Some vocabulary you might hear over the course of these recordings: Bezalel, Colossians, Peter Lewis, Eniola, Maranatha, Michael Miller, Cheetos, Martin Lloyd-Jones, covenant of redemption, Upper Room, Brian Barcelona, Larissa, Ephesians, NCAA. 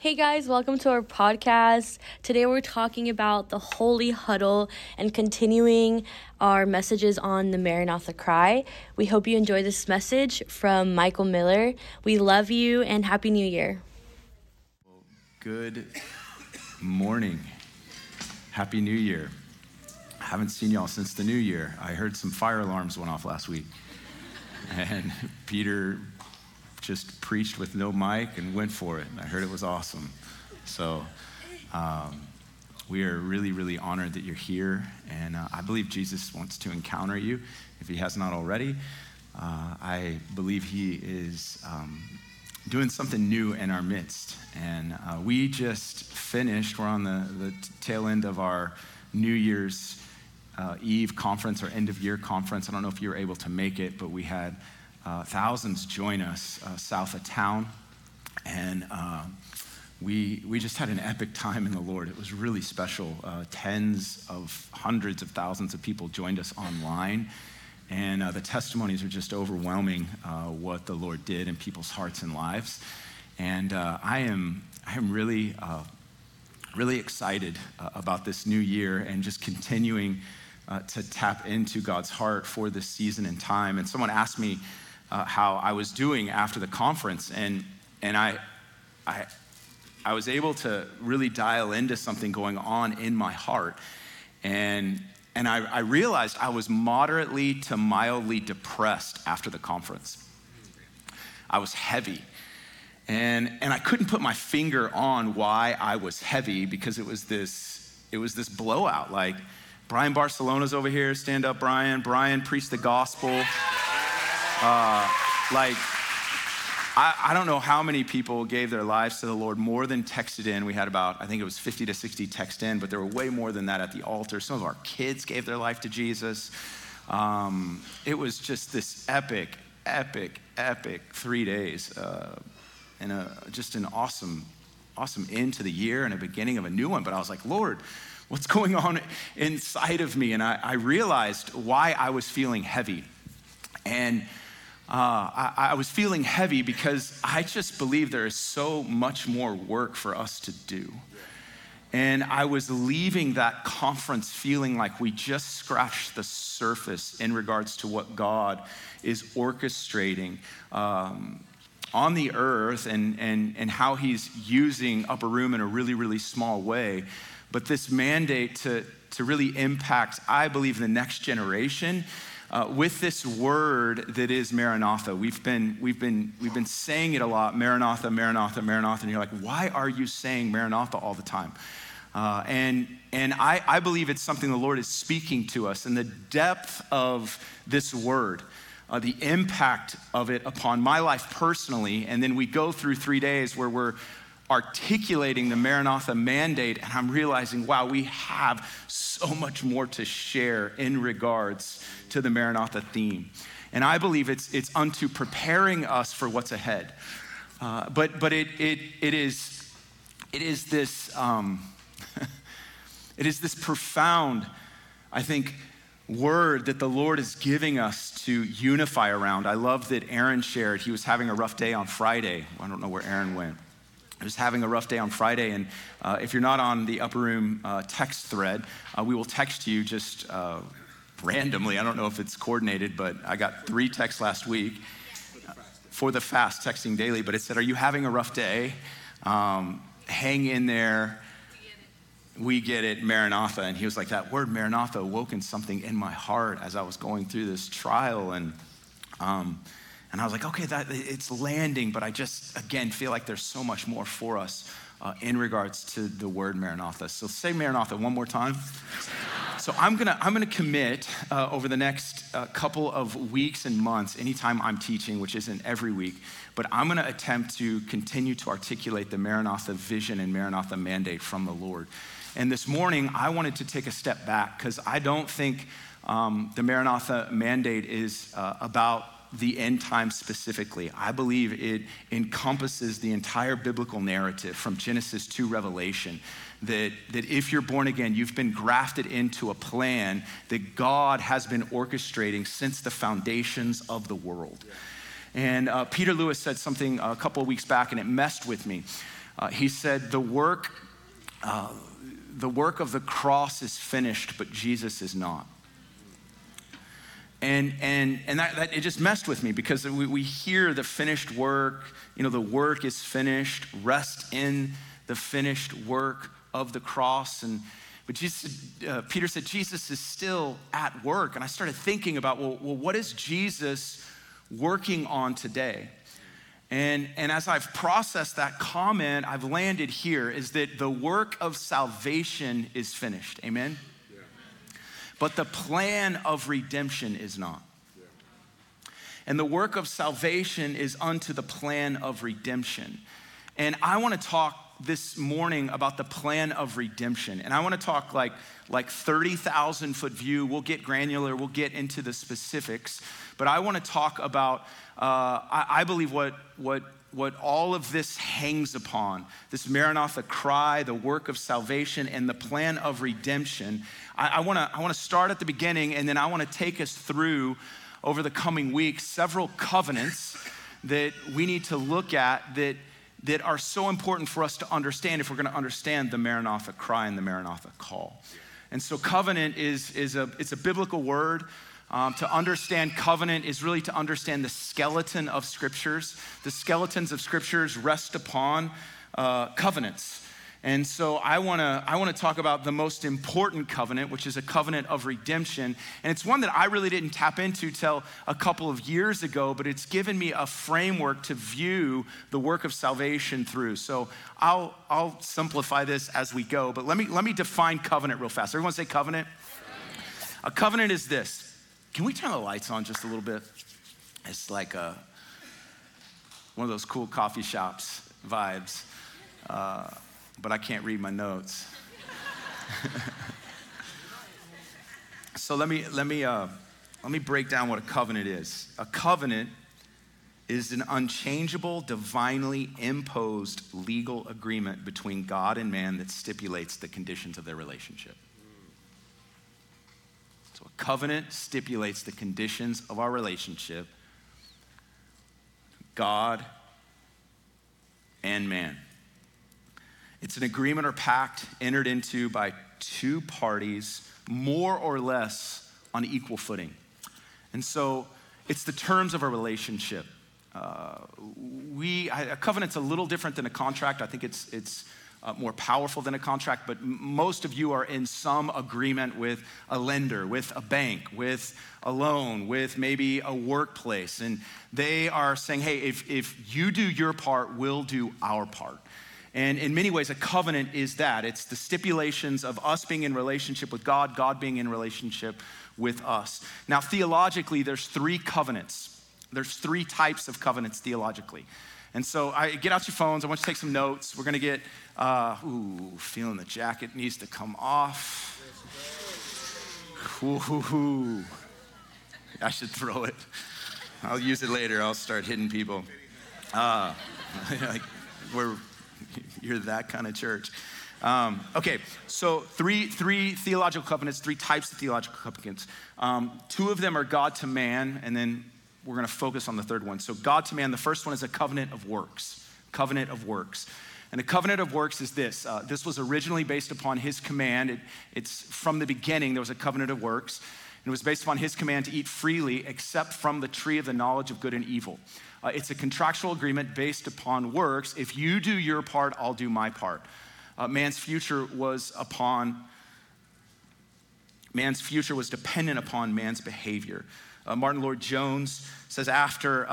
Hey guys, welcome to our podcast. Today we're talking about the Holy Huddle and continuing our messages on the Maranatha Cry. We hope you enjoy this message from Michael Miller. We love you and Happy New Year. Good morning. Happy New Year. I haven't seen y'all since the new year. I heard some fire alarms went off last week. And Peter just preached with no mic and went for it. I heard it was awesome. So we are really, really honored that you're here. And I believe Jesus wants to encounter you if he has not already. I believe he is doing something new in our midst. And we just finished, we're on the tail end of our New Year's Eve conference or end of year conference. I don't know if you were able to make it, but we had thousands join us south of town, and we just had an epic time in the Lord. It was really special. Tens of hundreds of thousands of people joined us online, and the testimonies are just overwhelming what the Lord did in people's hearts and lives. And I am really really excited about this new year and just continuing to tap into God's heart for this season and time. And someone asked me how I was doing after the conference, and I was able to really dial into something going on in my heart, and I realized I was moderately to mildly depressed after the conference. I was heavy, and I couldn't put my finger on why I was heavy, because it was this blowout. Like, Brian Barcelona's over here, stand up, Brian. Brian preached the gospel. I don't know how many people gave their lives to the Lord more than texted in. We had about, I think it was 50 to 60 text in, but there were way more than that at the altar. Some of our kids gave their life to Jesus. It was just this epic 3 days, and just an awesome end to the year and a beginning of a new one. But I was like, Lord, what's going on inside of me? And I realized why I was feeling heavy. And I was feeling heavy because I just believe there is so much more work for us to do. And I was leaving that conference feeling like we just scratched the surface in regards to what God is orchestrating on the earth and how he's using Upper Room in a really, really small way. But this mandate to really impact, I believe, the next generation with this word that is Maranatha. We've been saying it a lot, Maranatha, Maranatha, Maranatha. And you're like, why are you saying Maranatha all the time? And I believe it's something the Lord is speaking to us, and the depth of this word, the impact of it upon my life personally. And then we go through 3 days where we're articulating the Maranatha mandate, and I'm realizing, wow, we have so much more to share in regards to the Maranatha theme. And I believe it's unto preparing us for what's ahead. But it is this profound, I think, word that the Lord is giving us to unify around. I love that Aaron shared. He was having a rough day on Friday. I don't know where Aaron went. I was having a rough day on Friday, and if you're not on the Upper Room text thread, we will text you just randomly. I don't know if it's coordinated, but I got 3 texts last week for the fast, texting daily. But it said, "Are you having a rough day? Hang in there. We get it, Maranatha." And he was like, "That word Maranatha awoken something in my heart as I was going through this trial." And I was like, okay, it's landing, but I just, again, feel like there's so much more for us in regards to the word Maranatha. So say Maranatha one more time. So I'm gonna commit over the next couple of weeks and months, anytime I'm teaching, which isn't every week, but I'm gonna attempt to continue to articulate the Maranatha vision and Maranatha mandate from the Lord. And this morning, I wanted to take a step back, because I don't think the Maranatha mandate is about the end time specifically. I believe it encompasses the entire biblical narrative from Genesis to Revelation, that if you're born again, you've been grafted into a plan that God has been orchestrating since the foundations of the world. And Peter Lewis said something a couple of weeks back, and it messed with me. He said, the work of the cross is finished, but Jesus is not. And that it just messed with me, because we hear the finished work, you know, the work is finished, rest in the finished work of the cross. But Peter said, Jesus is still at work. And I started thinking about, well, what is Jesus working on today? And as I've processed that comment, I've landed here, is that the work of salvation is finished. Amen? Yeah. But the plan of redemption is not. Yeah. And the work of salvation is unto the plan of redemption. And I want to talk this morning about the plan of redemption. And I want to talk like 30,000 foot view. We'll get granular, we'll get into the specifics. But I want to talk about, I believe what all of this hangs upon, this Maranatha cry, the work of salvation, and the plan of redemption. I want to start at the beginning, and then I want to take us through, over the coming weeks, several covenants that we need to look at that are so important for us to understand if we're gonna understand the Maranatha cry and the Maranatha call. And so covenant is a biblical word. To understand covenant is really to understand the skeleton of scriptures. The skeletons of scriptures rest upon covenants. And so I wanna talk about the most important covenant, which is a covenant of redemption. And it's one that I really didn't tap into till a couple of years ago, but it's given me a framework to view the work of salvation through. So I'll simplify this as we go, but let me define covenant real fast. Everyone say covenant? A covenant is this. Can we turn the lights on just a little bit? It's like one of those cool coffee shops vibes. But I can't read my notes. So let me break down what a covenant is. A covenant is an unchangeable, divinely imposed legal agreement between God and man that stipulates the conditions of their relationship. So a covenant stipulates the conditions of our relationship, God and man. It's an agreement or pact entered into by two parties, more or less on equal footing. And so it's the terms of a relationship. A covenant's a little different than a contract. I think it's more powerful than a contract, but most of you are in some agreement with a lender, with a bank, with a loan, with maybe a workplace. And they are saying, hey, if you do your part, we'll do our part. And in many ways, a covenant is that. It's the stipulations of us being in relationship with God, God being in relationship with us. Now, theologically, there's three covenants. There's three types of covenants theologically. And so get out your phones. I want you to take some notes. We're going to get, feeling the jacket needs to come off. Ooh, I should throw it. I'll use it later. I'll start hitting people. You're that kind of church. Okay, so three theological covenants, three types of theological covenants. Two of them are God to man, and then we're going to focus on the third one. So God to man, the first one is a covenant of works. Covenant of works. And a covenant of works is this. This was originally based upon his command. It's from the beginning, there was a covenant of works. And it was based upon his command to eat freely, except from the tree of the knowledge of good and evil. It's a contractual agreement based upon works. If you do your part, I'll do my part. Man's future was dependent upon man's behavior. Martin Lloyd-Jones says after,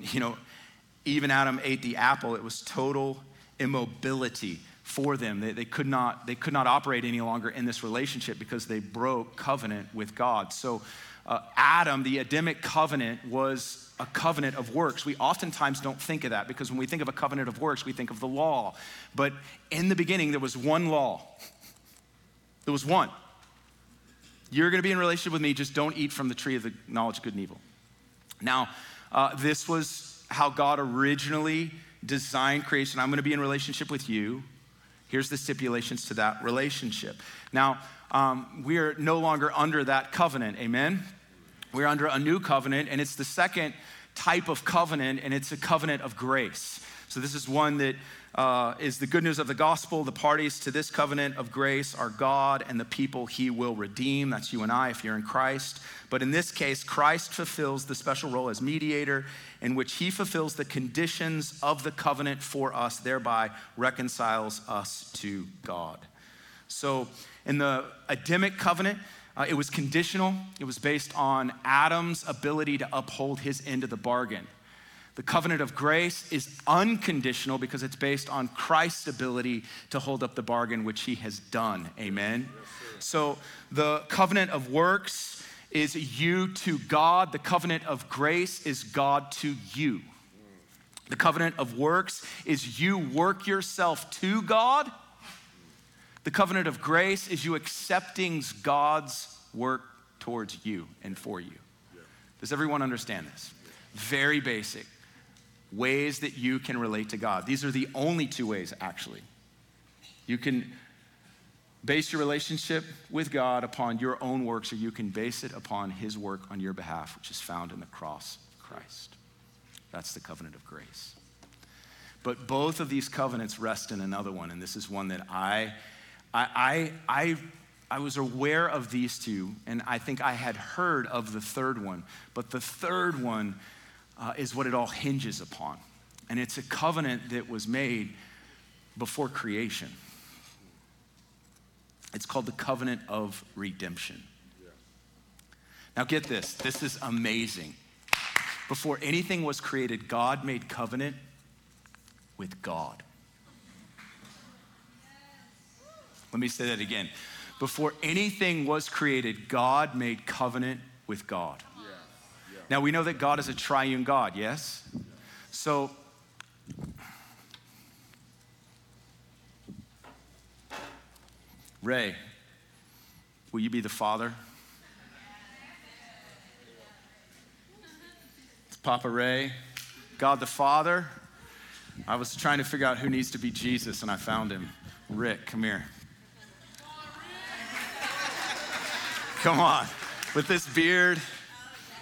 Eve and Adam ate the apple, it was total immobility for them. They could not operate any longer in this relationship because they broke covenant with God. So Adam, the Adamic covenant, was a covenant of works. We oftentimes don't think of that because when we think of a covenant of works, we think of the law. But in the beginning, there was one law. There was one. You're going to be in relationship with me. Just don't eat from the tree of the knowledge of good and evil. Now, this was how God originally designed creation. I'm going to be in relationship with you. Here's the stipulations to that relationship. Now, we are no longer under that covenant. Amen? We're under a new covenant, and it's the second type of covenant, and it's a covenant of grace. So this is one that is the good news of the gospel. The parties to this covenant of grace are God and the people he will redeem. That's you and I if you're in Christ. But in this case, Christ fulfills the special role as mediator in which he fulfills the conditions of the covenant for us, thereby reconciles us to God. So in the Adamic covenant, it was conditional. It was based on Adam's ability to uphold his end of the bargain. The covenant of grace is unconditional because it's based on Christ's ability to hold up the bargain, which he has done. Amen. So the covenant of works is you to God. The covenant of grace is God to you. The covenant of works is you work yourself to God. The covenant of grace is you accepting God's work towards you and for you. Does everyone understand this? Very basic. Ways that you can relate to God. These are the only two ways, actually. You can base your relationship with God upon your own works, or you can base it upon his work on your behalf, which is found in the cross of Christ. That's the covenant of grace. But both of these covenants rest in another one, and this is one that I was aware of these two, and I think I had heard of the third one, but the third one is what it all hinges upon. And it's a covenant that was made before creation. It's called the covenant of redemption. Yeah. Now get this, this is amazing. Before anything was created, God made covenant with God. Yes. Let me say that again. Before anything was created, God made covenant with God. Now, we know that God is a triune God, yes? So, Ray, will you be the father? It's Papa Ray, God the Father. I was trying to figure out who needs to be Jesus, and I found him. Rick, come here. Come on, with this beard.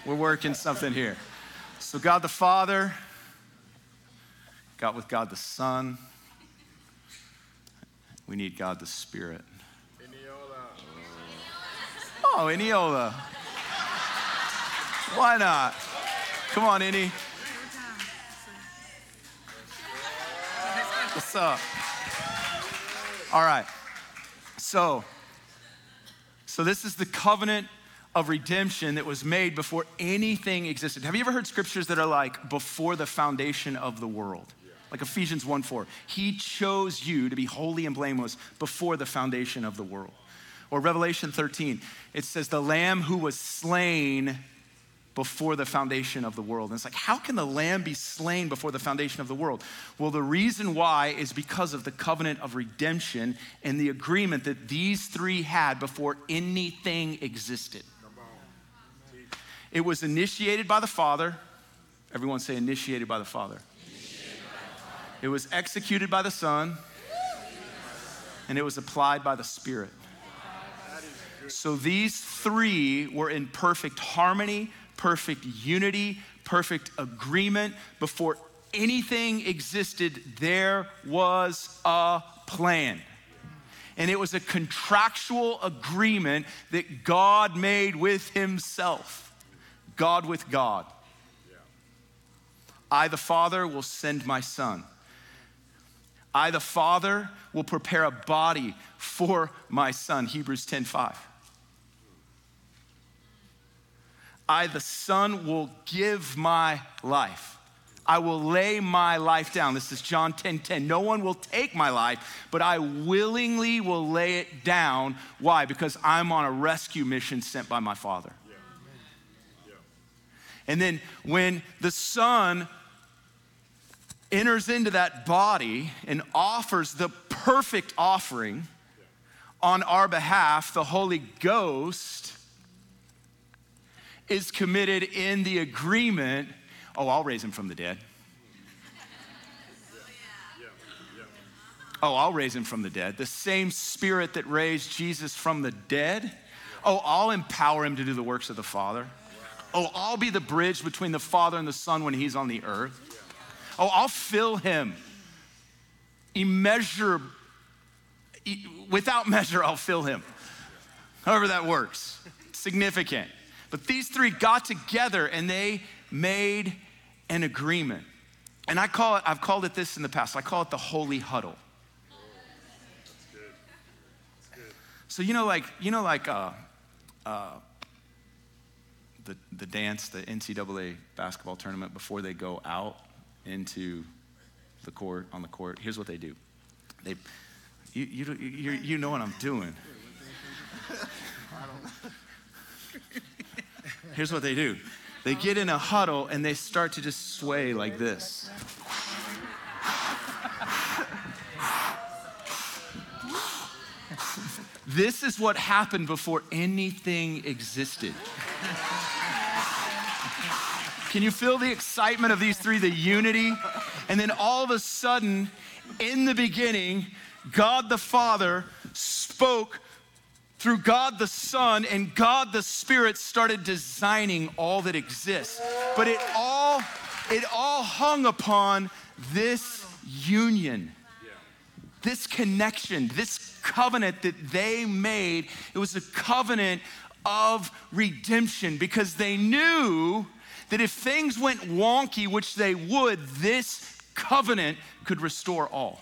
We're working something here. So God the Father got with God the Son. We need God the Spirit. Eniola. Oh, Eniola. Why not? Come on, Eni. What's up? All right. So this is the covenant of redemption that was made before anything existed. Have you ever heard scriptures that are like before the foundation of the world? Yeah. Like Ephesians 1:4, he chose you to be holy and blameless before the foundation of the world. Or Revelation 13, it says the lamb who was slain before the foundation of the world. And it's like, how can the lamb be slain before the foundation of the world? Well, the reason why is because of the covenant of redemption and the agreement that these three had before anything existed. It was initiated by the Father. Everyone say initiated by the Father. It was executed by the Son. And it was applied by the Spirit. So these three were in perfect harmony, perfect unity, perfect agreement. Before anything existed, there was a plan. And it was a contractual agreement that God made with himself. God with God. Yeah. I, the Father, will send my Son. I, the Father, will prepare a body for my Son. Hebrews 10:5. I, the Son, will give my life. I will lay my life down. This is John 10:10. No one will take my life, but I willingly will lay it down. Why? Because I'm on a rescue mission sent by my Father. And then when the Son enters into that body and offers the perfect offering on our behalf, the Holy Ghost is committed in the agreement. Oh, I'll raise him from the dead. Oh, I'll raise him from the dead. The same Spirit that raised Jesus from the dead. Oh, I'll empower him to do the works of the Father. Oh, I'll be the bridge between the Father and the Son when he's on the earth. Oh, I'll fill him. without measure, I'll fill him. However that works, significant. But these three got together and they made an agreement. And I've called it this in the past, I call it the holy huddle. So the dance, the NCAA basketball tournament, before they go out into the court, on the court, here's what they do. You know what I'm doing. Here's what they do. They get in a huddle and they start to just sway like this. This is what happened before anything existed. Can you feel the excitement of these three, the unity? And then all of a sudden, in the beginning, God the Father spoke through God the Son, and God the Spirit started designing all that exists. But it all hung upon this union, this connection, this covenant that they made. It was a covenant of redemption because they knew that if things went wonky, which they would, this covenant could restore all.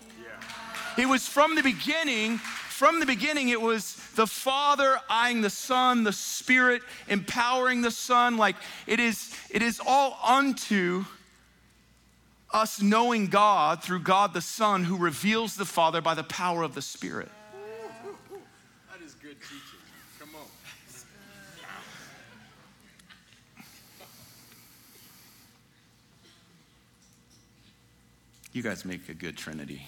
It was from the beginning, it was the Father eyeing the Son, the Spirit empowering the Son. Like it is all unto us knowing God through God the Son, who reveals the Father by the power of the Spirit. That is good teaching. Come on. You guys make a good Trinity.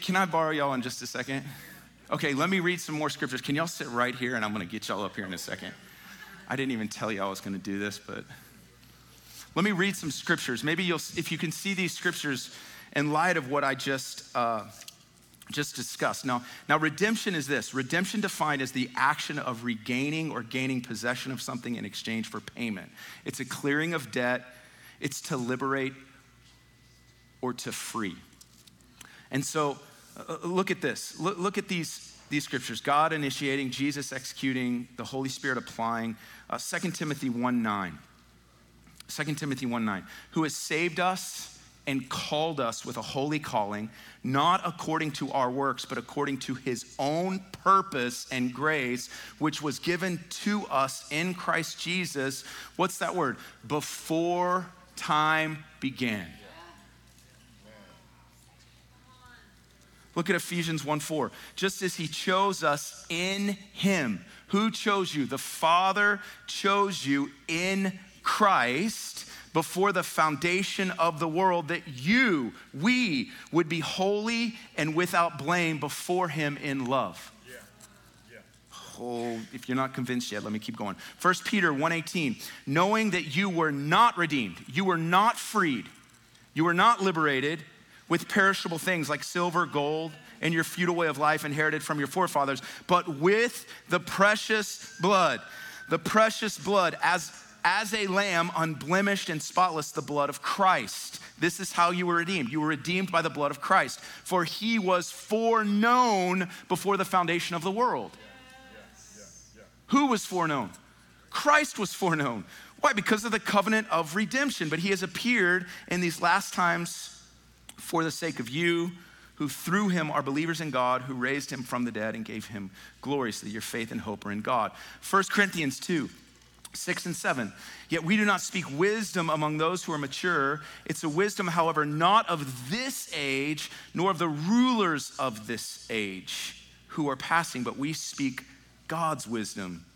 Can I borrow y'all in just a second? Okay, let me read some more scriptures. Can y'all sit right here, and I'm gonna get y'all up here in a second. I didn't even tell y'all I was gonna do this, but let me read some scriptures. Maybe if you can see these scriptures in light of what I just discussed. Now, redemption is this. Redemption defined as the action of regaining or gaining possession of something in exchange for payment. It's a clearing of debt. It's to liberate or to free. And so look at this. Look at these scriptures. God initiating, Jesus executing, the Holy Spirit applying. 2 Timothy 1:9, who has saved us and called us with a holy calling, not according to our works, but according to his own purpose and grace, which was given to us in Christ Jesus. What's that word? Before time began. Look at Ephesians 1:4. Just as he chose us in him. Who chose you? The Father chose you in Christ before the foundation of the world, that we would be holy and without blame before him in love. Oh, if you're not convinced yet, let me keep going. 1 Peter 1:18. Knowing that you were not redeemed, you were not freed, you were not liberated with perishable things like silver, gold, and your futile way of life inherited from your forefathers, but with the precious blood as a lamb, unblemished and spotless, the blood of Christ. This is how you were redeemed. You were redeemed by the blood of Christ, for he was foreknown before the foundation of the world. Who was foreknown? Christ was foreknown. Why? Because of the covenant of redemption. But he has appeared in these last times for the sake of you, who through him are believers in God, who raised him from the dead and gave him glory, so that your faith and hope are in God. 1 Corinthians 2:6-7. Yet we do not speak wisdom among those who are mature. It's a wisdom, however, not of this age, nor of the rulers of this age who are passing, but we speak God's wisdom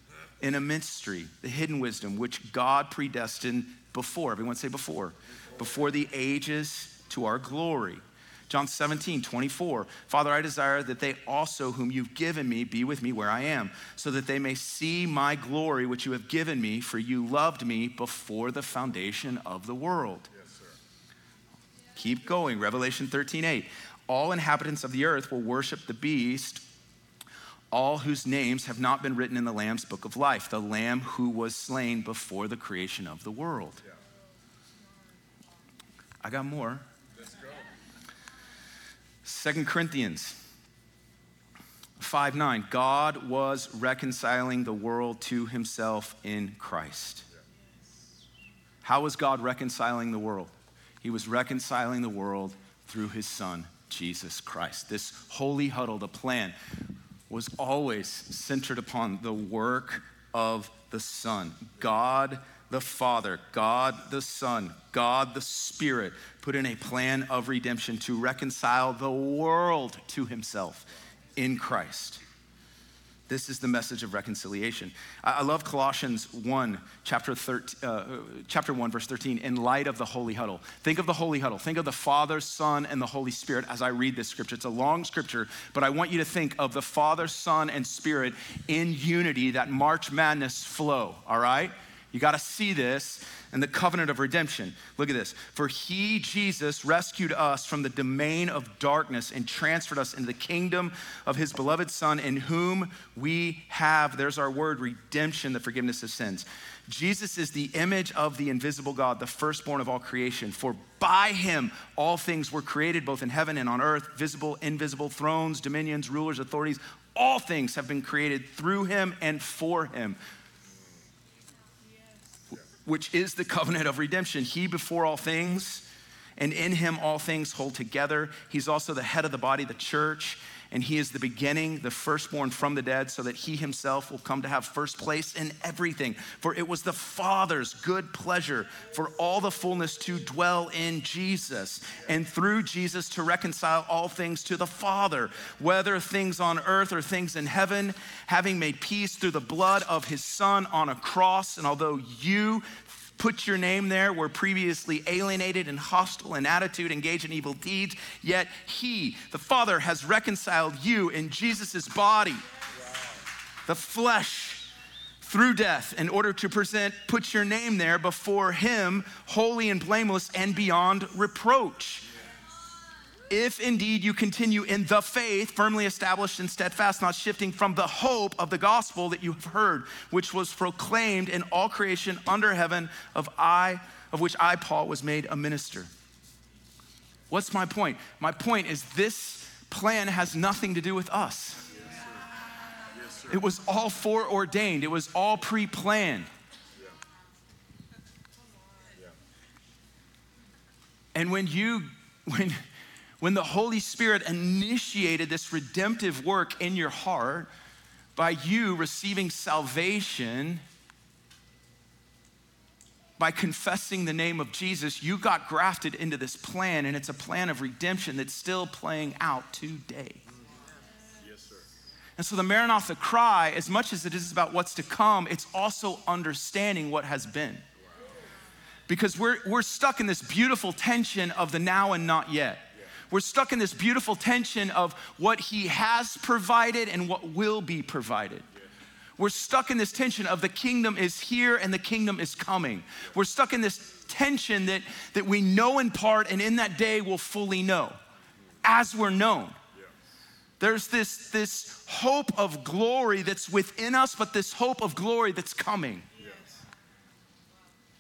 in a mystery, the hidden wisdom, which God predestined before. Everyone say before. Before the ages, to our glory. John 17:24. Father, I desire that they also whom you've given me be with me where I am, so that they may see my glory which you have given me, for you loved me before the foundation of the world. Yes, sir. Keep going. Revelation 13:8. All inhabitants of the earth will worship the beast, all whose names have not been written in the Lamb's book of life, the Lamb who was slain before the creation of the world. Yeah. I got more. Let's go. 2 Corinthians 5:9. God was reconciling the world to himself in Christ. How was God reconciling the world? He was reconciling the world through his son, Jesus Christ. This holy huddle, the plan, was always centered upon the work of the Son. God the Father, God the Son, God the Spirit put in a plan of redemption to reconcile the world to himself in Christ. This is the message of reconciliation. I love Colossians 1, chapter 1, verse 13, in light of the holy huddle. Think of the holy huddle. Think of the Father, Son, and the Holy Spirit as I read this scripture. It's a long scripture, but I want you to think of the Father, Son, and Spirit in unity, that March Madness flow, all right? You got to see this in the covenant of redemption. Look at this. For he, Jesus, rescued us from the domain of darkness and transferred us into the kingdom of his beloved Son, in whom we have, there's our word, redemption, the forgiveness of sins. Jesus is the image of the invisible God, the firstborn of all creation. For by him all things were created, both in heaven and on earth, visible, invisible, thrones, dominions, rulers, authorities. All things have been created through him and for him, which is the covenant of redemption. He before all things, and in him all things hold together. He's also the head of the body, the church, and he is the beginning, the firstborn from the dead, so that he himself will come to have first place in everything. For it was the Father's good pleasure for all the fullness to dwell in Jesus, and through Jesus to reconcile all things to the Father, whether things on earth or things in heaven, having made peace through the blood of his Son on a cross. And although you put your name there, were previously alienated and hostile in attitude, engaged in evil deeds, yet he, the Father, has reconciled you in Jesus' body, the flesh, through death, in order to present, put your name there, before him, holy and blameless and beyond reproach. If indeed you continue in the faith, firmly established and steadfast, not shifting from the hope of the gospel that you have heard, which was proclaimed in all creation under heaven, of which I, Paul, was made a minister. What's my point? My point is this plan has nothing to do with us. Yes, sir. Yes, sir. It was all foreordained. It was all pre-planned. Yeah. Yeah. And when the Holy Spirit initiated this redemptive work in your heart by you receiving salvation, by confessing the name of Jesus, you got grafted into this plan, and it's a plan of redemption that's still playing out today. Yes, sir. And so the Maranatha cry, as much as it is about what's to come, it's also understanding what has been. Because we're stuck in this beautiful tension of the now and not yet. We're stuck in this beautiful tension of what he has provided and what will be provided. We're stuck in this tension of the kingdom is here and the kingdom is coming. We're stuck in this tension that we know in part, and in that day we'll fully know as we're known. There's this hope of glory that's within us, but this hope of glory that's coming.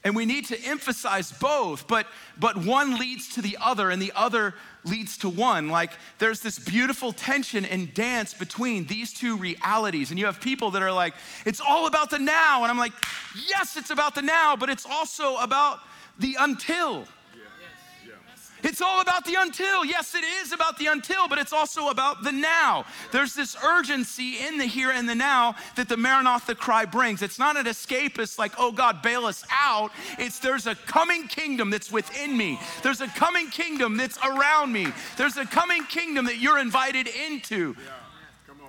And we need to emphasize both, but one leads to the other and the other leads to one. Like, there's this beautiful tension and dance between these two realities. And you have people that are like, it's all about the now. And I'm like, yes, it's about the now, but it's also about the until. Yeah. Yeah. It's all about the until. Yes, it is about the until, but it's also about the now. There's this urgency in the here and the now that the Maranatha cry brings. It's not an escapist like, oh God, bail us out. It's there's a coming kingdom that's within me. There's a coming kingdom that's around me. There's a coming kingdom that you're invited into. Yeah. Come on,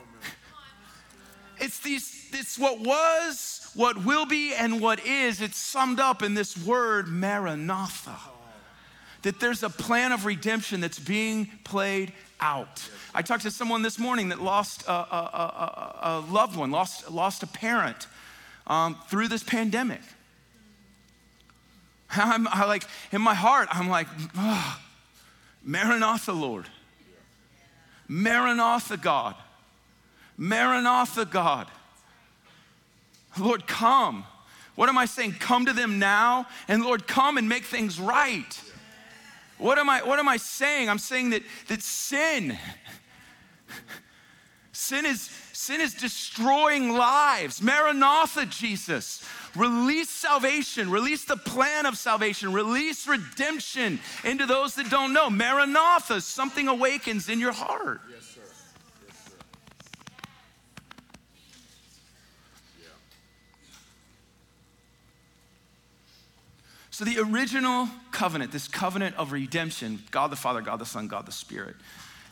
man. It's what was, what will be, and what is. It's summed up in this word, Maranatha. That there's a plan of redemption that's being played out. I talked to someone this morning that lost a loved one, lost a parent through this pandemic. In my heart, I'm like, oh, Maranatha, Lord. Maranatha, God. Maranatha, God. Lord, come. What am I saying? Come to them now, and Lord, come and make things right. What am I saying? I'm saying that sin is destroying lives. Maranatha, Jesus. Release salvation. Release the plan of salvation. Release redemption into those that don't know. Maranatha, something awakens in your heart. Yes, sir. Yes, sir. Yeah. So the original covenant, this covenant of redemption, God the Father, God the Son, God the Spirit.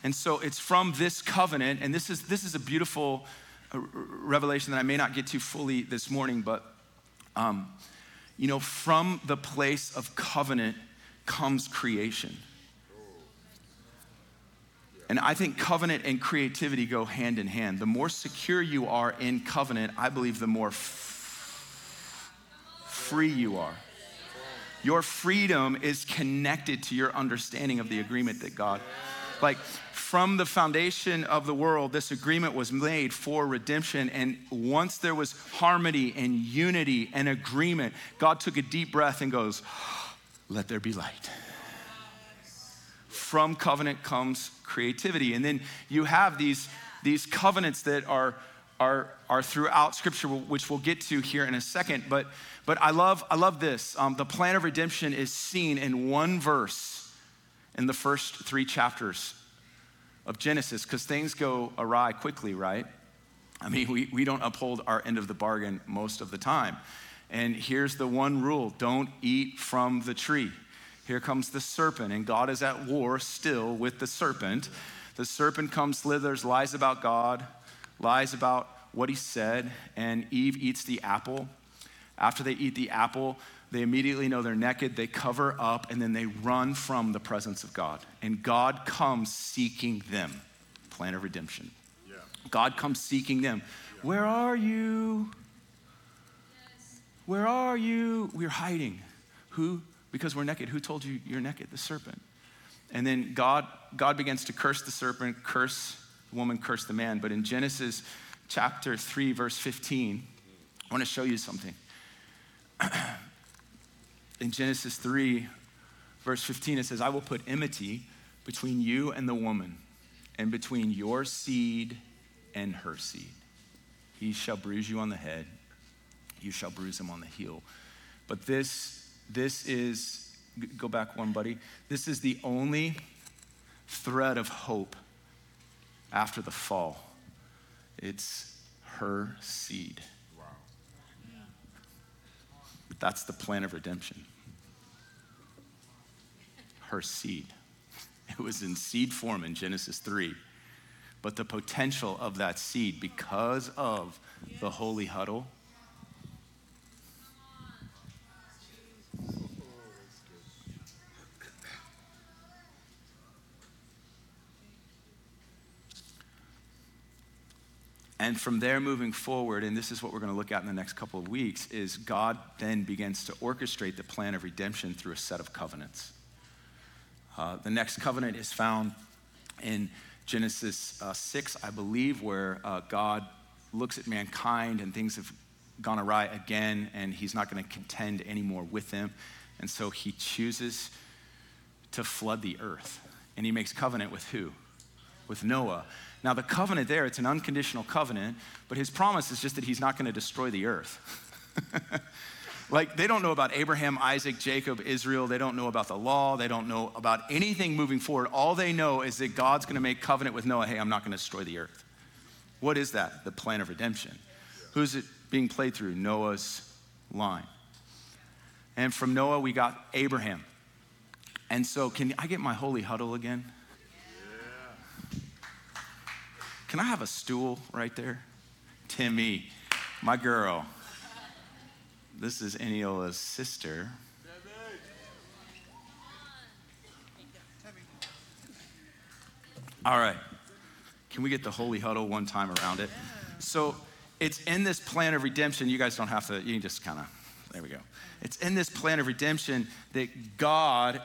And so it's from this covenant, and this is a beautiful revelation that I may not get to fully this morning, but from the place of covenant comes creation. And I think covenant and creativity go hand in hand. The more secure you are in covenant, I believe the more free you are. Your freedom is connected to your understanding of the agreement that God... Like, from the foundation of the world, this agreement was made for redemption. And once there was harmony and unity and agreement, God took a deep breath and goes, let there be light. From covenant comes creativity. And then you have these covenants that are throughout Scripture, which we'll get to here in a second. But I love this. The plan of redemption is seen in one verse in the first 3 chapters of Genesis, because things go awry quickly, right? I mean, we don't uphold our end of the bargain most of the time. And here's the one rule: don't eat from the tree. Here comes the serpent, and God is at war still with the serpent. The serpent comes, slithers, lies about God, lies about what he said, and Eve eats the apple. After they eat the apple, they immediately know they're naked, they cover up, and then they run from the presence of God. And God comes seeking them. Plan of redemption. Yeah. God comes seeking them. Yeah. Where are you? Yes. Where are you? We're hiding. Who? Because we're naked. Who told you you're naked? The serpent. And then God begins to curse the serpent, curse the woman, curse the man. But in Genesis chapter 3, verse 15, I want to show you something. In Genesis 3, verse 15, it says, I will put enmity between you and the woman, and between your seed and her seed. He shall bruise you on the head, you shall bruise him on the heel. But this is, go back one, buddy. This is the only thread of hope after the fall. It's her seed. That's the plan of redemption. Her seed. It was in seed form in Genesis 3. But the potential of that seed, because of the holy huddle, and from there moving forward, and this is what we're going to look at in the next couple of weeks, is God then begins to orchestrate the plan of redemption through a set of covenants. The next covenant is found in Genesis 6, I believe, where God looks at mankind and things have gone awry again, and he's not going to contend anymore with them. And so he chooses to flood the earth. And he makes covenant with who? With Noah. Now the covenant there, it's an unconditional covenant, but his promise is just that he's not going to destroy the earth. Like, they don't know about Abraham, Isaac, Jacob, Israel. They don't know about the law. They don't know about anything moving forward. All they know is that God's going to make covenant with Noah. Hey, I'm not going to destroy the earth. What is that? The plan of redemption. Who's it being played through? Noah's line. And from Noah, we got Abraham. And so, can I get my holy huddle again? Can I have a stool right there? Timmy, my girl. This is Eniola's sister. All right. Can we get the holy huddle one time around it? So it's in this plan of redemption. You guys don't have to, you can just kind of, there we go. It's in this plan of redemption that God,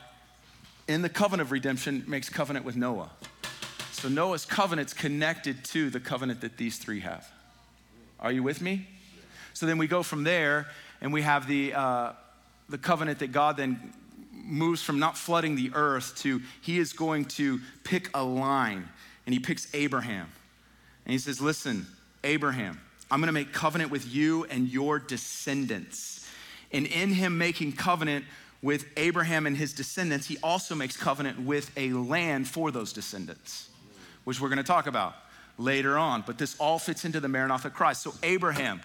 in the covenant of redemption, makes covenant with Noah. So Noah's covenant's connected to the covenant that these three have. Are you with me? So then we go from there, and we have the covenant that God then moves from not flooding the earth to he is going to pick a line, and he picks Abraham. And he says, listen, Abraham, I'm gonna make covenant with you and your descendants. And in him making covenant with Abraham and his descendants, he also makes covenant with a land for those descendants, which we're gonna talk about later on. But this all fits into the Maranatha cry. So Abraham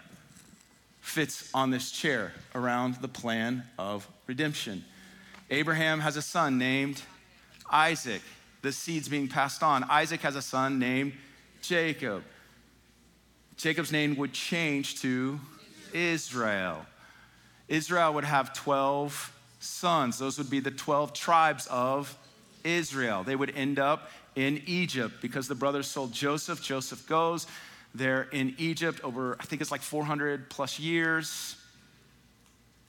fits on this chair around the plan of redemption. Abraham has a son named Isaac. The seed's being passed on. Isaac has a son named Jacob. Jacob's name would change to Israel. Israel would have 12 sons. Those would be the 12 tribes of Israel. They would end up in Egypt because the brothers sold Joseph. Joseph goes. They're in Egypt over, I think it's like 400 plus years.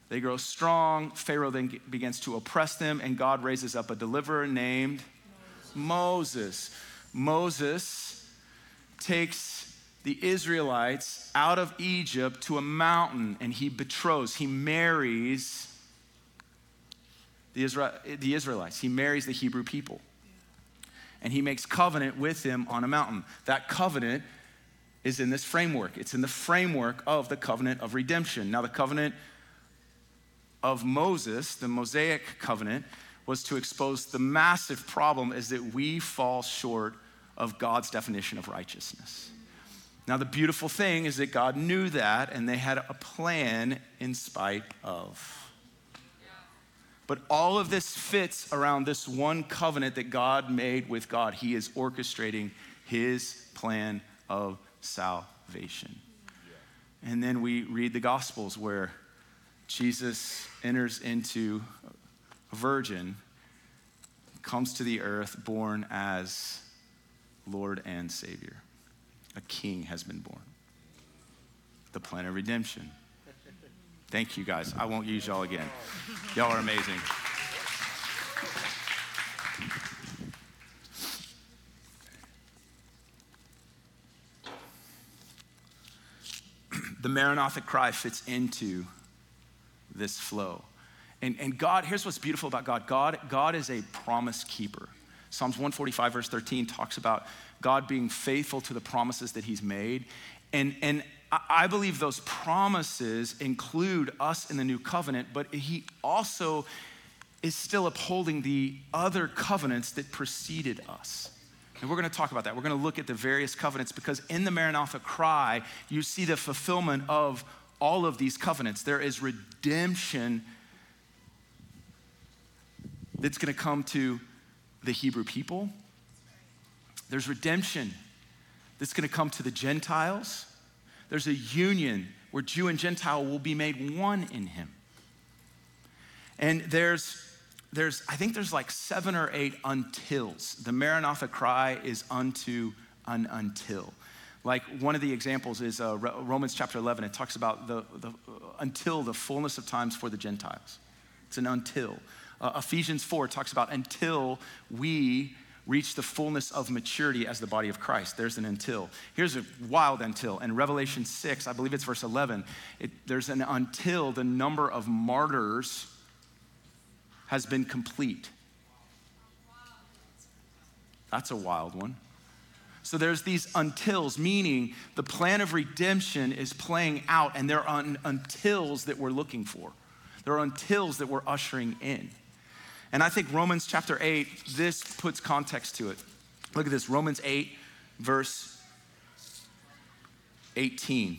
They grow strong. Pharaoh then begins to oppress them, and God raises up a deliverer named Moses. Moses takes the Israelites out of Egypt to a mountain, and he betroths, he marries the Israelites. He marries the Hebrew people, and he makes covenant with them on a mountain. That covenant is in this framework. It's in the framework of the covenant of redemption. Now, the covenant of Moses, the Mosaic covenant, was to expose the massive problem is that we fall short of God's definition of righteousness. Now, the beautiful thing is that God knew that, and they had a plan in spite of. But all of this fits around this one covenant that God made with God. He is orchestrating his plan of salvation. And then we read the Gospels where Jesus enters into a virgin, comes to the earth, born as Lord and Savior. A king has been born. The plan of redemption. Thank you guys. I won't use y'all again. Y'all are amazing. The Maranatha cry fits into this flow. And God, here's what's beautiful about God. God is a promise keeper. Psalms 145 verse 13 talks about God being faithful to the promises that he's made. And I believe those promises include us in the new covenant, but he also is still upholding the other covenants that preceded us. And we're gonna talk about that. We're gonna look at the various covenants, because in the Maranatha cry, you see the fulfillment of all of these covenants. There is redemption that's gonna come to the Hebrew people. There's redemption that's gonna come to the Gentiles. There's a union where Jew and Gentile will be made one in him. And there's I think there's like 7 or 8 untils. The Maranatha cry is unto an until. Like one of the examples is Romans chapter 11. It talks about the until the fullness of times for the Gentiles. It's an until. Ephesians 4 talks about until we reach the fullness of maturity as the body of Christ. There's an until. Here's a wild until. In Revelation 6, I believe it's verse 11, there's an until the number of martyrs has been complete. That's a wild one. So there's these untils, meaning the plan of redemption is playing out, and there are untils that we're looking for. There are untils that we're ushering in. And I think Romans chapter 8, this puts context to it. Look at this, Romans 8, verse 18.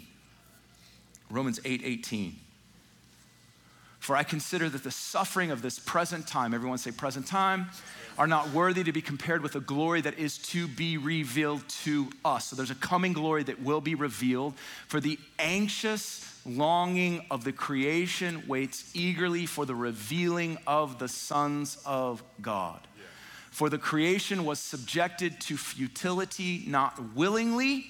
Romans 8, 18. For I consider that the suffering of this present time, everyone say present time, are not worthy to be compared with the glory that is to be revealed to us. So there's a coming glory that will be revealed. For the anxious longing of the creation waits eagerly for the revealing of the sons of God. Yeah. For the creation was subjected to futility, not willingly,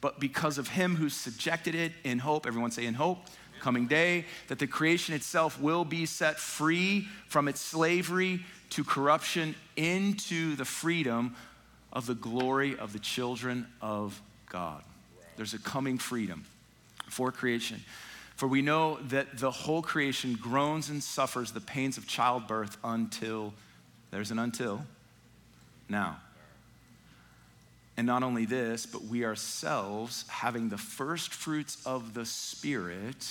but because of him who subjected it in hope, everyone say in hope, yeah. Coming day, that the creation itself will be set free from its slavery to corruption into the freedom of the glory of the children of God. Wow. There's a coming freedom for creation. For we know that the whole creation groans and suffers the pains of childbirth until, there's an until, now. And not only this, but we ourselves, having the first fruits of the Spirit,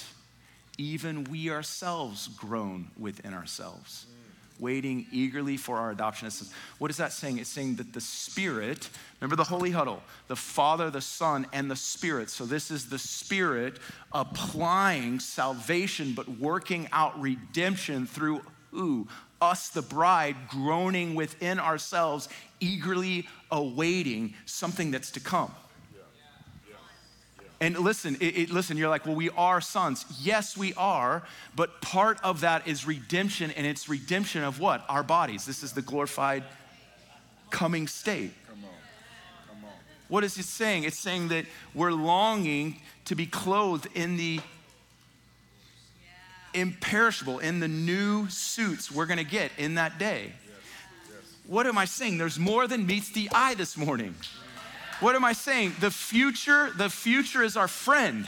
even we ourselves groan within ourselves, waiting eagerly for our adoption as sons. What is that saying? It's saying that the Spirit, remember the holy huddle, the Father, the Son, and the Spirit. So this is the Spirit applying salvation, but working out redemption through who? Us, the bride, groaning within ourselves, eagerly awaiting something that's to come. Yeah. Yeah. Yeah. And listen, listen, you're like, well, we are sons. Yes, we are, but part of that is redemption, and it's redemption of what? Our bodies. This is the glorified coming state. Come on. Come on. What is it saying? It's saying that we're longing to be clothed in the imperishable, in the new suits we're gonna get in that day. Yes, yes. What am I saying? There's more than meets the eye this morning. What am I saying? The future is our friend.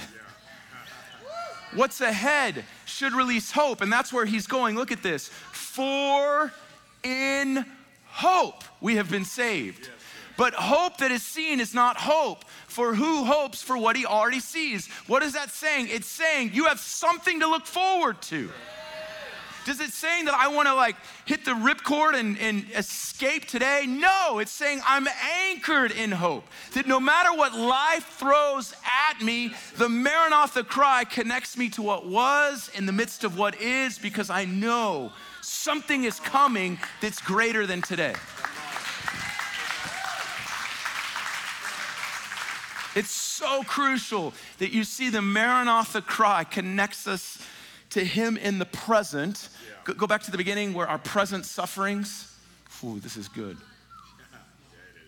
What's ahead should release hope, and that's where he's going. Look at this. For in hope we have been saved. Yes. But hope that is seen is not hope, for who hopes for what he already sees? What is that saying? It's saying you have something to look forward to. Does it saying that I want to like hit the ripcord and escape today? No, it's saying I'm anchored in hope. That no matter what life throws at me, the Maranatha cry connects me to what was in the midst of what is, because I know something is coming that's greater than today. It's so crucial that you see the Maranatha cry connects us to him in the present. Yeah. Go back to the beginning where our present sufferings, ooh, this is good. Yeah, it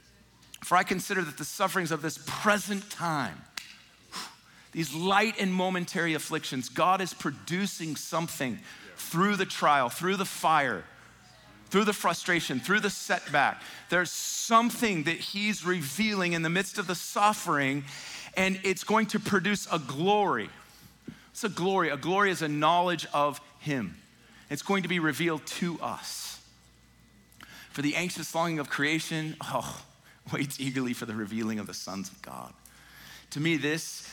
is. For I consider that the sufferings of this present time, these light and momentary afflictions, God is producing something through the trial, through the fire, through the frustration, through the setback. There's something that he's revealing in the midst of the suffering, and it's going to produce a glory. It's a glory. A glory is a knowledge of him. It's going to be revealed to us. For the anxious longing of creation, waits eagerly for the revealing of the sons of God. To me, this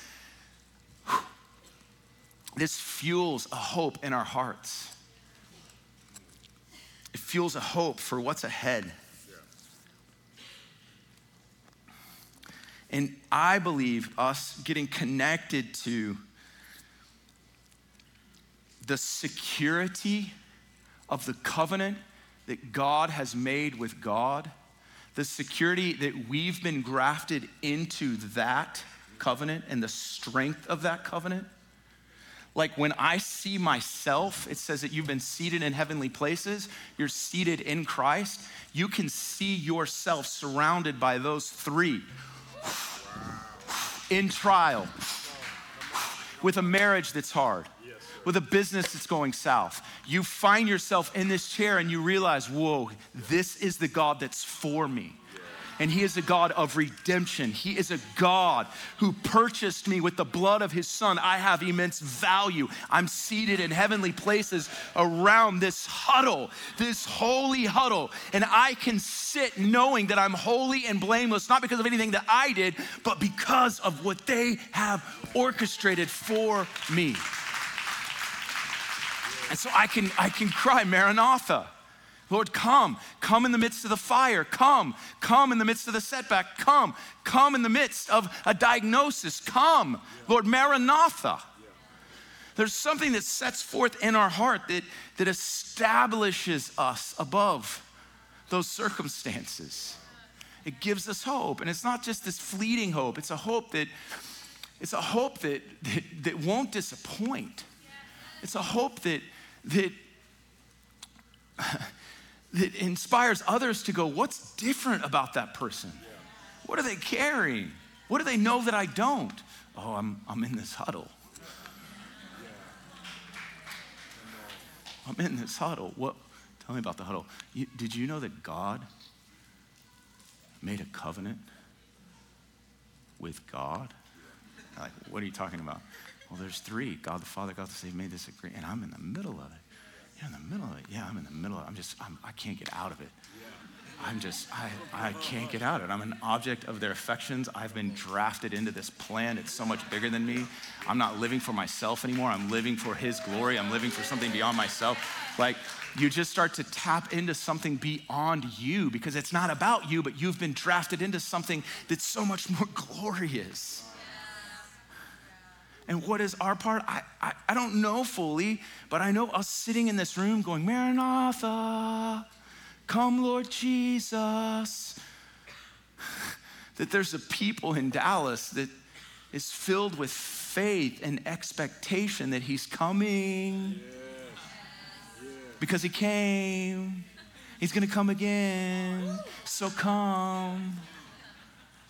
fuels a hope in our hearts. It fuels a hope for what's ahead. Yeah. And I believe us getting connected to the security of the covenant that God has made with God, the security that we've been grafted into that covenant and the strength of that covenant. Like when I see myself, it says that you've been seated in heavenly places, you're seated in Christ. You can see yourself surrounded by those three in trial, with a marriage that's hard, with a business that's going south. You find yourself in this chair and you realize, whoa, this is the God that's for me. And he is a God of redemption. He is a God who purchased me with the blood of his son. I have immense value. I'm seated in heavenly places around this huddle, this holy huddle. And I can sit knowing that I'm holy and blameless, not because of anything that I did, but because of what they have orchestrated for me. And so I can cry, Maranatha. Lord, come in the midst of the fire, come in the midst of the setback, come in the midst of a diagnosis, come, Lord, Maranatha. There's something that sets forth in our heart that establishes us above those circumstances. It gives us hope, and it's not just this fleeting hope, it's a hope that won't disappoint. It's a hope that inspires others to go, what's different about that person? What are they carrying? What do they know that I don't? Oh, I'm in this huddle. I'm in this huddle. What? Tell me about the huddle. Did you know that God made a covenant with God? Like, what are you talking about? Well, there's three, God the Father, God the Son, made this agreement, and I'm in the middle of it. You're in the middle of it. Yeah, I'm in the middle of it. I can't get out of it. I can't get out of it. I'm an object of their affections. I've been drafted into this plan. It's so much bigger than me. I'm not living for myself anymore. I'm living for his glory. I'm living for something beyond myself. Like, you just start to tap into something beyond you, because it's not about you, but you've been drafted into something that's so much more glorious. And what is our part? I don't know fully, but I know us sitting in this room going, Maranatha, come, Lord Jesus. That there's a people in Dallas that is filled with faith and expectation that he's coming. Yeah. Because he came. He's gonna come again. So come.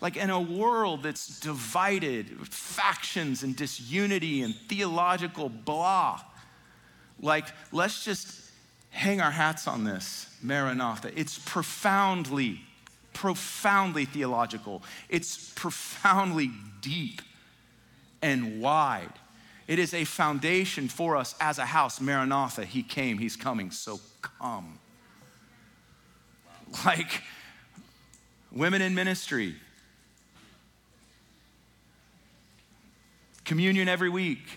Like, in a world that's divided, factions and disunity and theological blah. Like, let's just hang our hats on this. Maranatha. It's profoundly theological. It's profoundly deep and wide. It is a foundation for us as a house. Maranatha, he came, he's coming, so come. Like, women in ministry. Communion every week.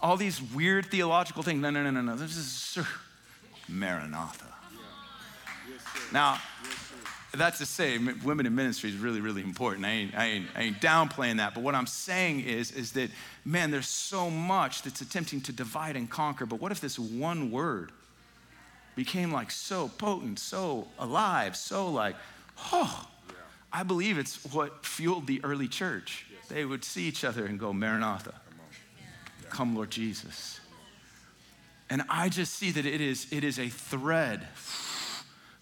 All these weird theological things. No. This is Maranatha. Yes, sir. Now, yes, sir. That's to say, women in ministry is really, really important. I ain't downplaying that. But what I'm saying is that, man, there's so much that's attempting to divide and conquer. But what if this one word became like so potent, so alive, so like, oh, I believe it's what fueled the early church. Yes. They would see each other and go, Maranatha, come, Lord Jesus. And I just see that it is a thread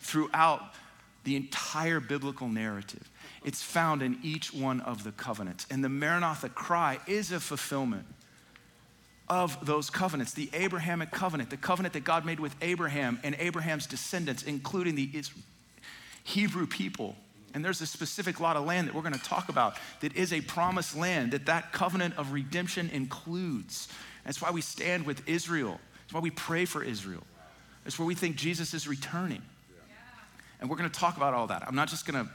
throughout the entire biblical narrative. It's found in each one of the covenants. And the Maranatha cry is a fulfillment of those covenants. The Abrahamic covenant, the covenant that God made with Abraham and Abraham's descendants, including the Hebrew people. And there's a specific lot of land that we're going to talk about that is a promised land that covenant of redemption includes. That's why we stand with Israel. That's why we pray for Israel. That's where we think Jesus is returning. Yeah. And we're going to talk about all that. I'm not just going to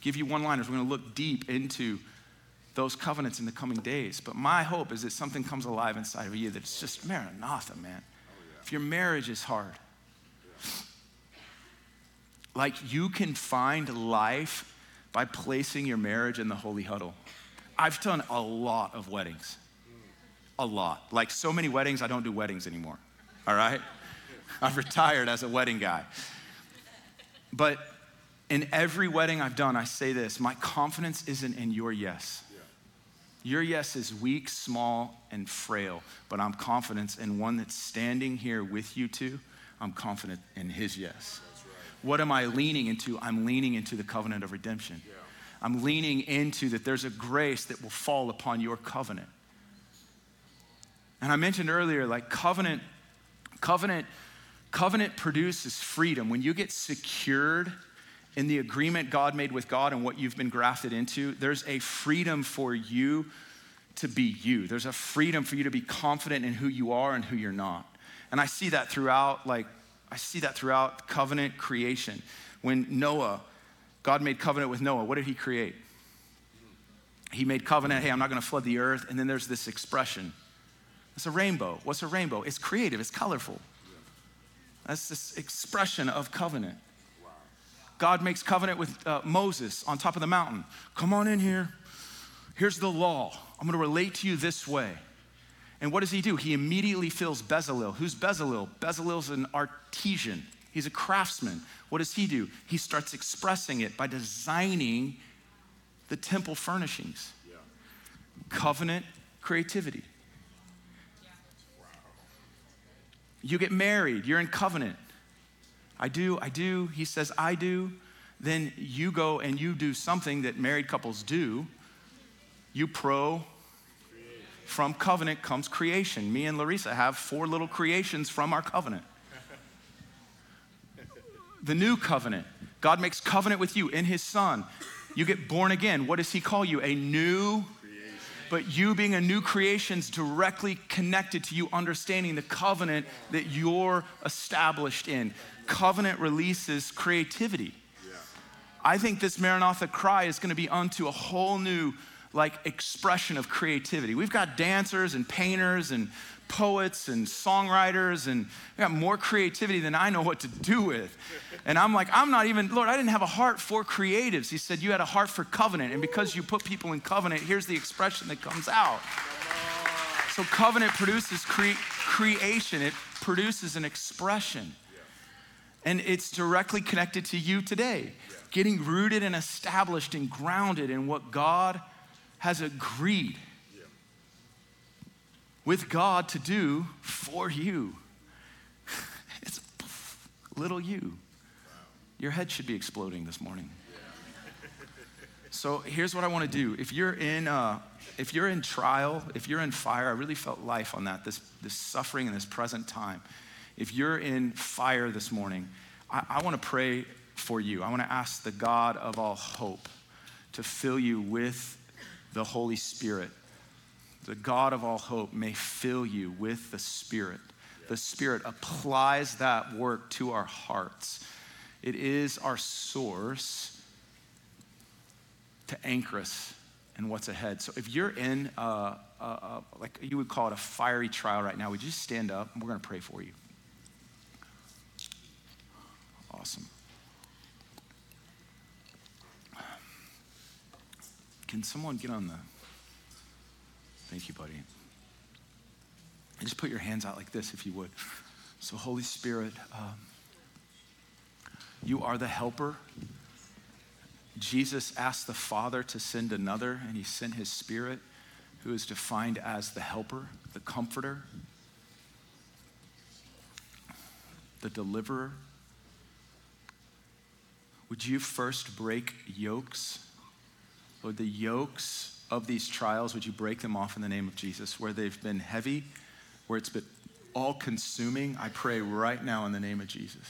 give you one-liners. We're going to look deep into those covenants in the coming days. But my hope is that something comes alive inside of you that's just Maranatha, man. Oh, yeah. If your marriage is hard, like, you can find life by placing your marriage in the holy huddle. I've done a lot of weddings, a lot. Like, so many weddings, I don't do weddings anymore, all right? I've retired as a wedding guy. But in every wedding I've done, I say this: my confidence isn't in your yes. Your yes is weak, small, and frail, but I'm confident in one that's standing here with you two. I'm confident in his yes. What am I leaning into? I'm leaning into the covenant of redemption. Yeah. I'm leaning into that there's a grace that will fall upon your covenant. And I mentioned earlier, like, covenant produces freedom. When you get secured in the agreement God made with God and what you've been grafted into, there's a freedom for you to be you. There's a freedom for you to be confident in who you are and who you're not. And I see that throughout, like, covenant creation. When Noah, God made covenant with Noah, what did he create? He made covenant, hey, I'm not gonna flood the earth. And then there's this expression. It's a rainbow. What's a rainbow? It's creative, it's colorful. That's this expression of covenant. God makes covenant with Moses on top of the mountain. Come on in here. Here's the law. I'm gonna relate to you this way. And what does he do? He immediately fills Bezalel. Who's Bezalel? Bezalel's an artisan. He's a craftsman. What does he do? He starts expressing it by designing the temple furnishings. Yeah. Covenant creativity. Yeah. Wow. You get married, you're in covenant. I do. He says, I do. Then you go and you do something that married couples do. You From covenant comes creation. Me and Larissa have 4 little creations from our covenant. The new covenant. God makes covenant with you in his son. You get born again. What does he call you? A new creation. but you being a new creation is directly connected to you understanding the covenant that you're established in. Covenant releases creativity. Yeah. I think this Maranatha cry is gonna be unto a whole new expression of creativity. We've got dancers and painters and poets and songwriters, and we got more creativity than I know what to do with. And I'm not even, Lord, I didn't have a heart for creatives. He said, you had a heart for covenant. And because you put people in covenant, here's the expression that comes out. So covenant produces creation. It produces an expression. And it's directly connected to you today. Getting rooted and established and grounded in what God has agreed with God to do for you. It's little you. Wow. Your head should be exploding this morning. Yeah. So here's what I want to do. If you're in trial, if you're in fire, I really felt life on that, this suffering in this present time. If you're in fire this morning, I want to pray for you. I want to ask the God of all hope to fill you with the Holy Spirit. The God of all hope may fill you with the Spirit. The Spirit applies that work to our hearts. It is our source to anchor us in what's ahead. So if you're in, you would call it a fiery trial right now, would you just stand up and we're gonna pray for you. Awesome. Can someone get on the... Thank you, buddy. And just put your hands out like this, if you would. So Holy Spirit, you are the helper. Jesus asked the Father to send another, and he sent his Spirit, who is defined as the helper, the comforter, the deliverer. Would you first break yokes? Lord, the yokes of these trials, would you break them off in the name of Jesus? Where they've been heavy, where it's been all-consuming, I pray right now in the name of Jesus.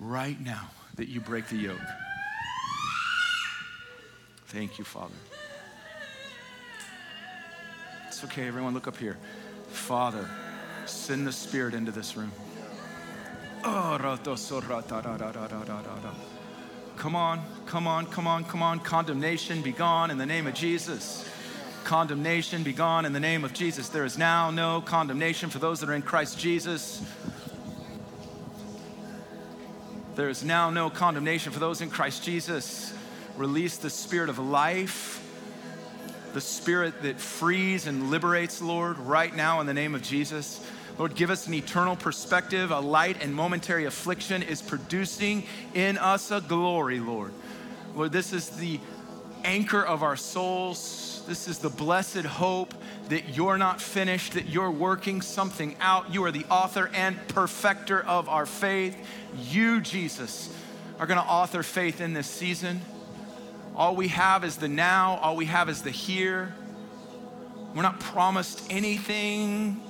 Right now, that you break the yoke. Thank you, Father. It's okay, everyone, look up here. Father, send the Spirit into this room. Come on, come on, come on, come on. Condemnation be gone in the name of Jesus. Condemnation be gone in the name of Jesus. There is now no condemnation for those that are in Christ Jesus. There is now no condemnation for those in Christ Jesus. Release the Spirit of life, the Spirit that frees and liberates, Lord, right now in the name of Jesus. Lord, give us an eternal perspective. A light and momentary affliction is producing in us a glory, Lord. Lord, this is the anchor of our souls. This is the blessed hope that you're not finished, that you're working something out. You are the author and perfecter of our faith. You, Jesus, are gonna author faith in this season. All we have is the now. All we have is the here. We're not promised anything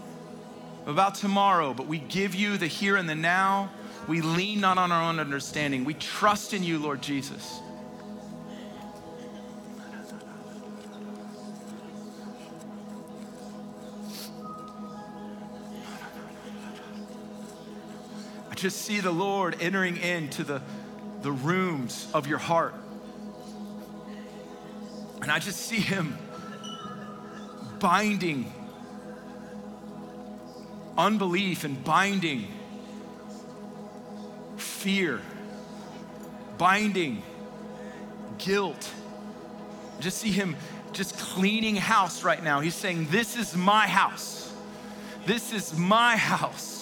about tomorrow, but we give you the here and the now. We lean not on our own understanding. We trust in you, Lord Jesus. I just see the Lord entering into the rooms of your heart. And I just see him binding unbelief and binding fear, binding guilt. Just see him just cleaning house right now. He's saying, this is my house. This is my house.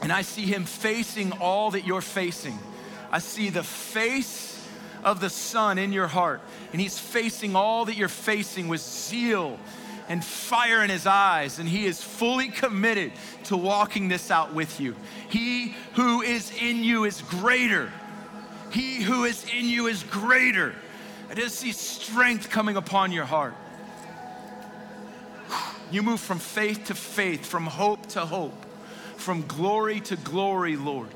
And I see him facing all that you're facing. I see the face of the Son in your heart, and he's facing all that you're facing with zeal and fire in his eyes, and he is fully committed to walking this out with you. He who is in you is greater. He who is in you is greater. I just see strength coming upon your heart. You move from faith to faith, from hope to hope, from glory to glory, Lord.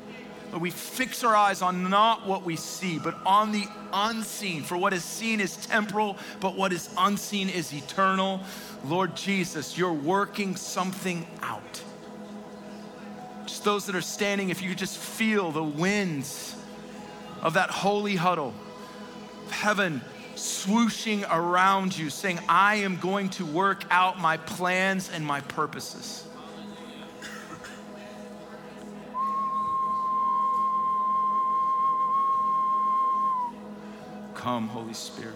that we fix our eyes on not what we see, but on the unseen. For what is seen is temporal, but what is unseen is eternal. Lord Jesus, you're working something out. Just those that are standing, if you could just feel the winds of that holy huddle, heaven swooshing around you, saying, I am going to work out my plans and my purposes. Come, Holy Spirit.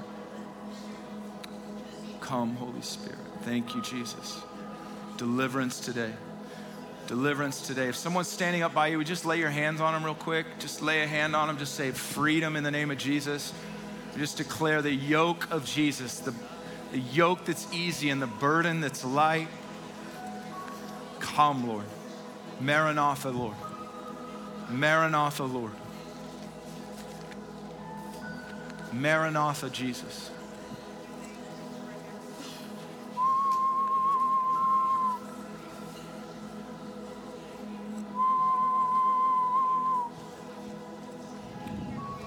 Come, Holy Spirit. Thank you, Jesus. Deliverance today. Deliverance today. If someone's standing up by you, would you just lay your hands on them real quick? Just lay a hand on them. Just say freedom in the name of Jesus. We just declare the yoke of Jesus, the yoke that's easy and the burden that's light. Come, Lord. Maranatha, Lord. Maranatha, Lord. Maranatha, Jesus.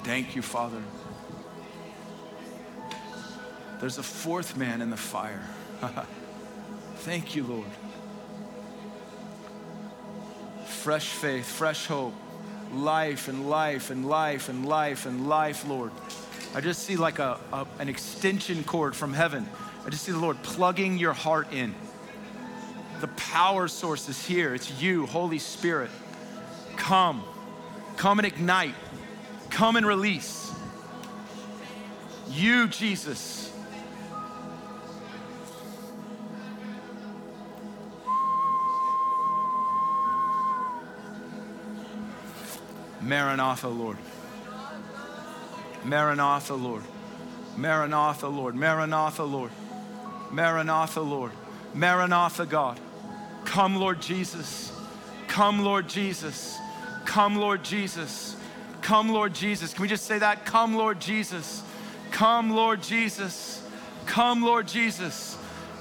Thank you, Father. There's a fourth man in the fire. Thank you, Lord. Fresh faith, fresh hope, life and life and life and life and life, Lord. I just see like an extension cord from heaven. I just see the Lord plugging your heart in. The power source is here. It's you, Holy Spirit. Come. Come and ignite. Come and release. You, Jesus. Maranatha, Lord. Maranatha, Lord. Maranatha, Lord. Maranatha, Lord. Maranatha, Lord. Maranatha, God. Come, Lord Jesus. Come, Lord Jesus. Come, Lord Jesus. Come, Lord Jesus. Can we just say that? Come, Lord Jesus. Come, Lord Jesus. Come, Lord Jesus.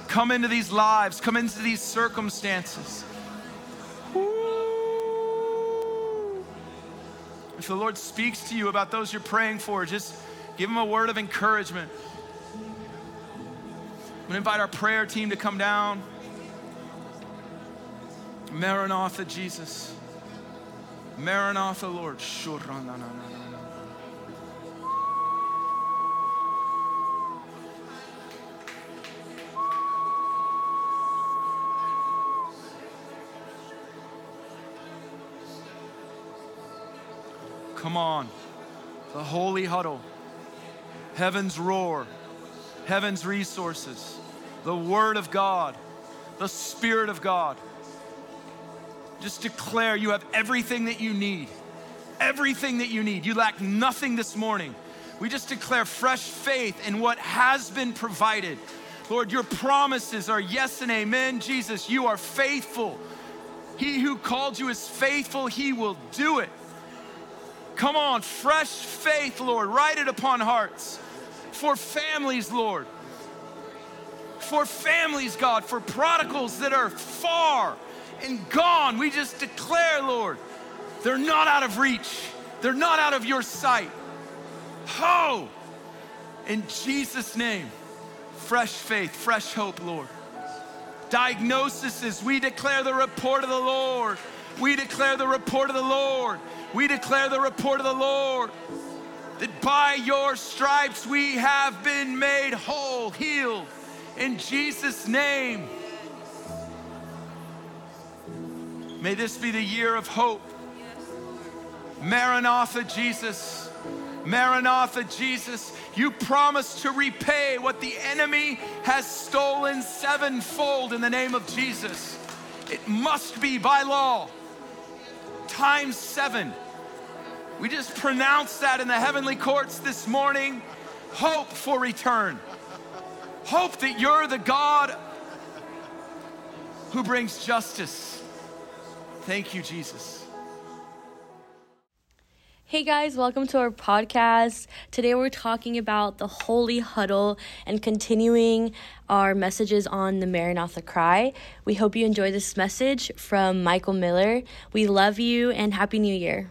Come into these lives. Come into these circumstances. If the Lord speaks to you about those you're praying for, just give them a word of encouragement. I'm gonna invite our prayer team to come down. Maranatha, Jesus. Maranatha, Lord. Come on, the holy huddle, heaven's roar, heaven's resources, the word of God, the Spirit of God. Just declare you have everything that you need, everything that you need. You lack nothing this morning. We just declare fresh faith in what has been provided. Lord, your promises are yes and amen. Jesus, you are faithful. He who called you is faithful. He will do it. Come on, fresh faith, Lord. Write it upon hearts. For families, Lord. For families, God. For prodigals that are far and gone. We just declare, Lord, they're not out of reach. They're not out of your sight. Ho! In Jesus' name, fresh faith, fresh hope, Lord. Diagnoses, we declare the report of the Lord. We declare the report of the Lord. We declare the report of the Lord, that by your stripes we have been made whole, healed, in Jesus' name. May this be the year of hope. Maranatha, Jesus. Maranatha, Jesus. You promised to repay what the enemy has stolen sevenfold in the name of Jesus. It must be by law. Times seven. We just pronounce that in the heavenly courts this morning. Hope for return. Hope that you're the God who brings justice. Thank you, Jesus. Hey guys, welcome to our podcast. Today we're talking about the holy huddle and continuing our messages on the Maranatha cry. We hope you enjoy this message from Michael Miller. We love you and Happy New Year.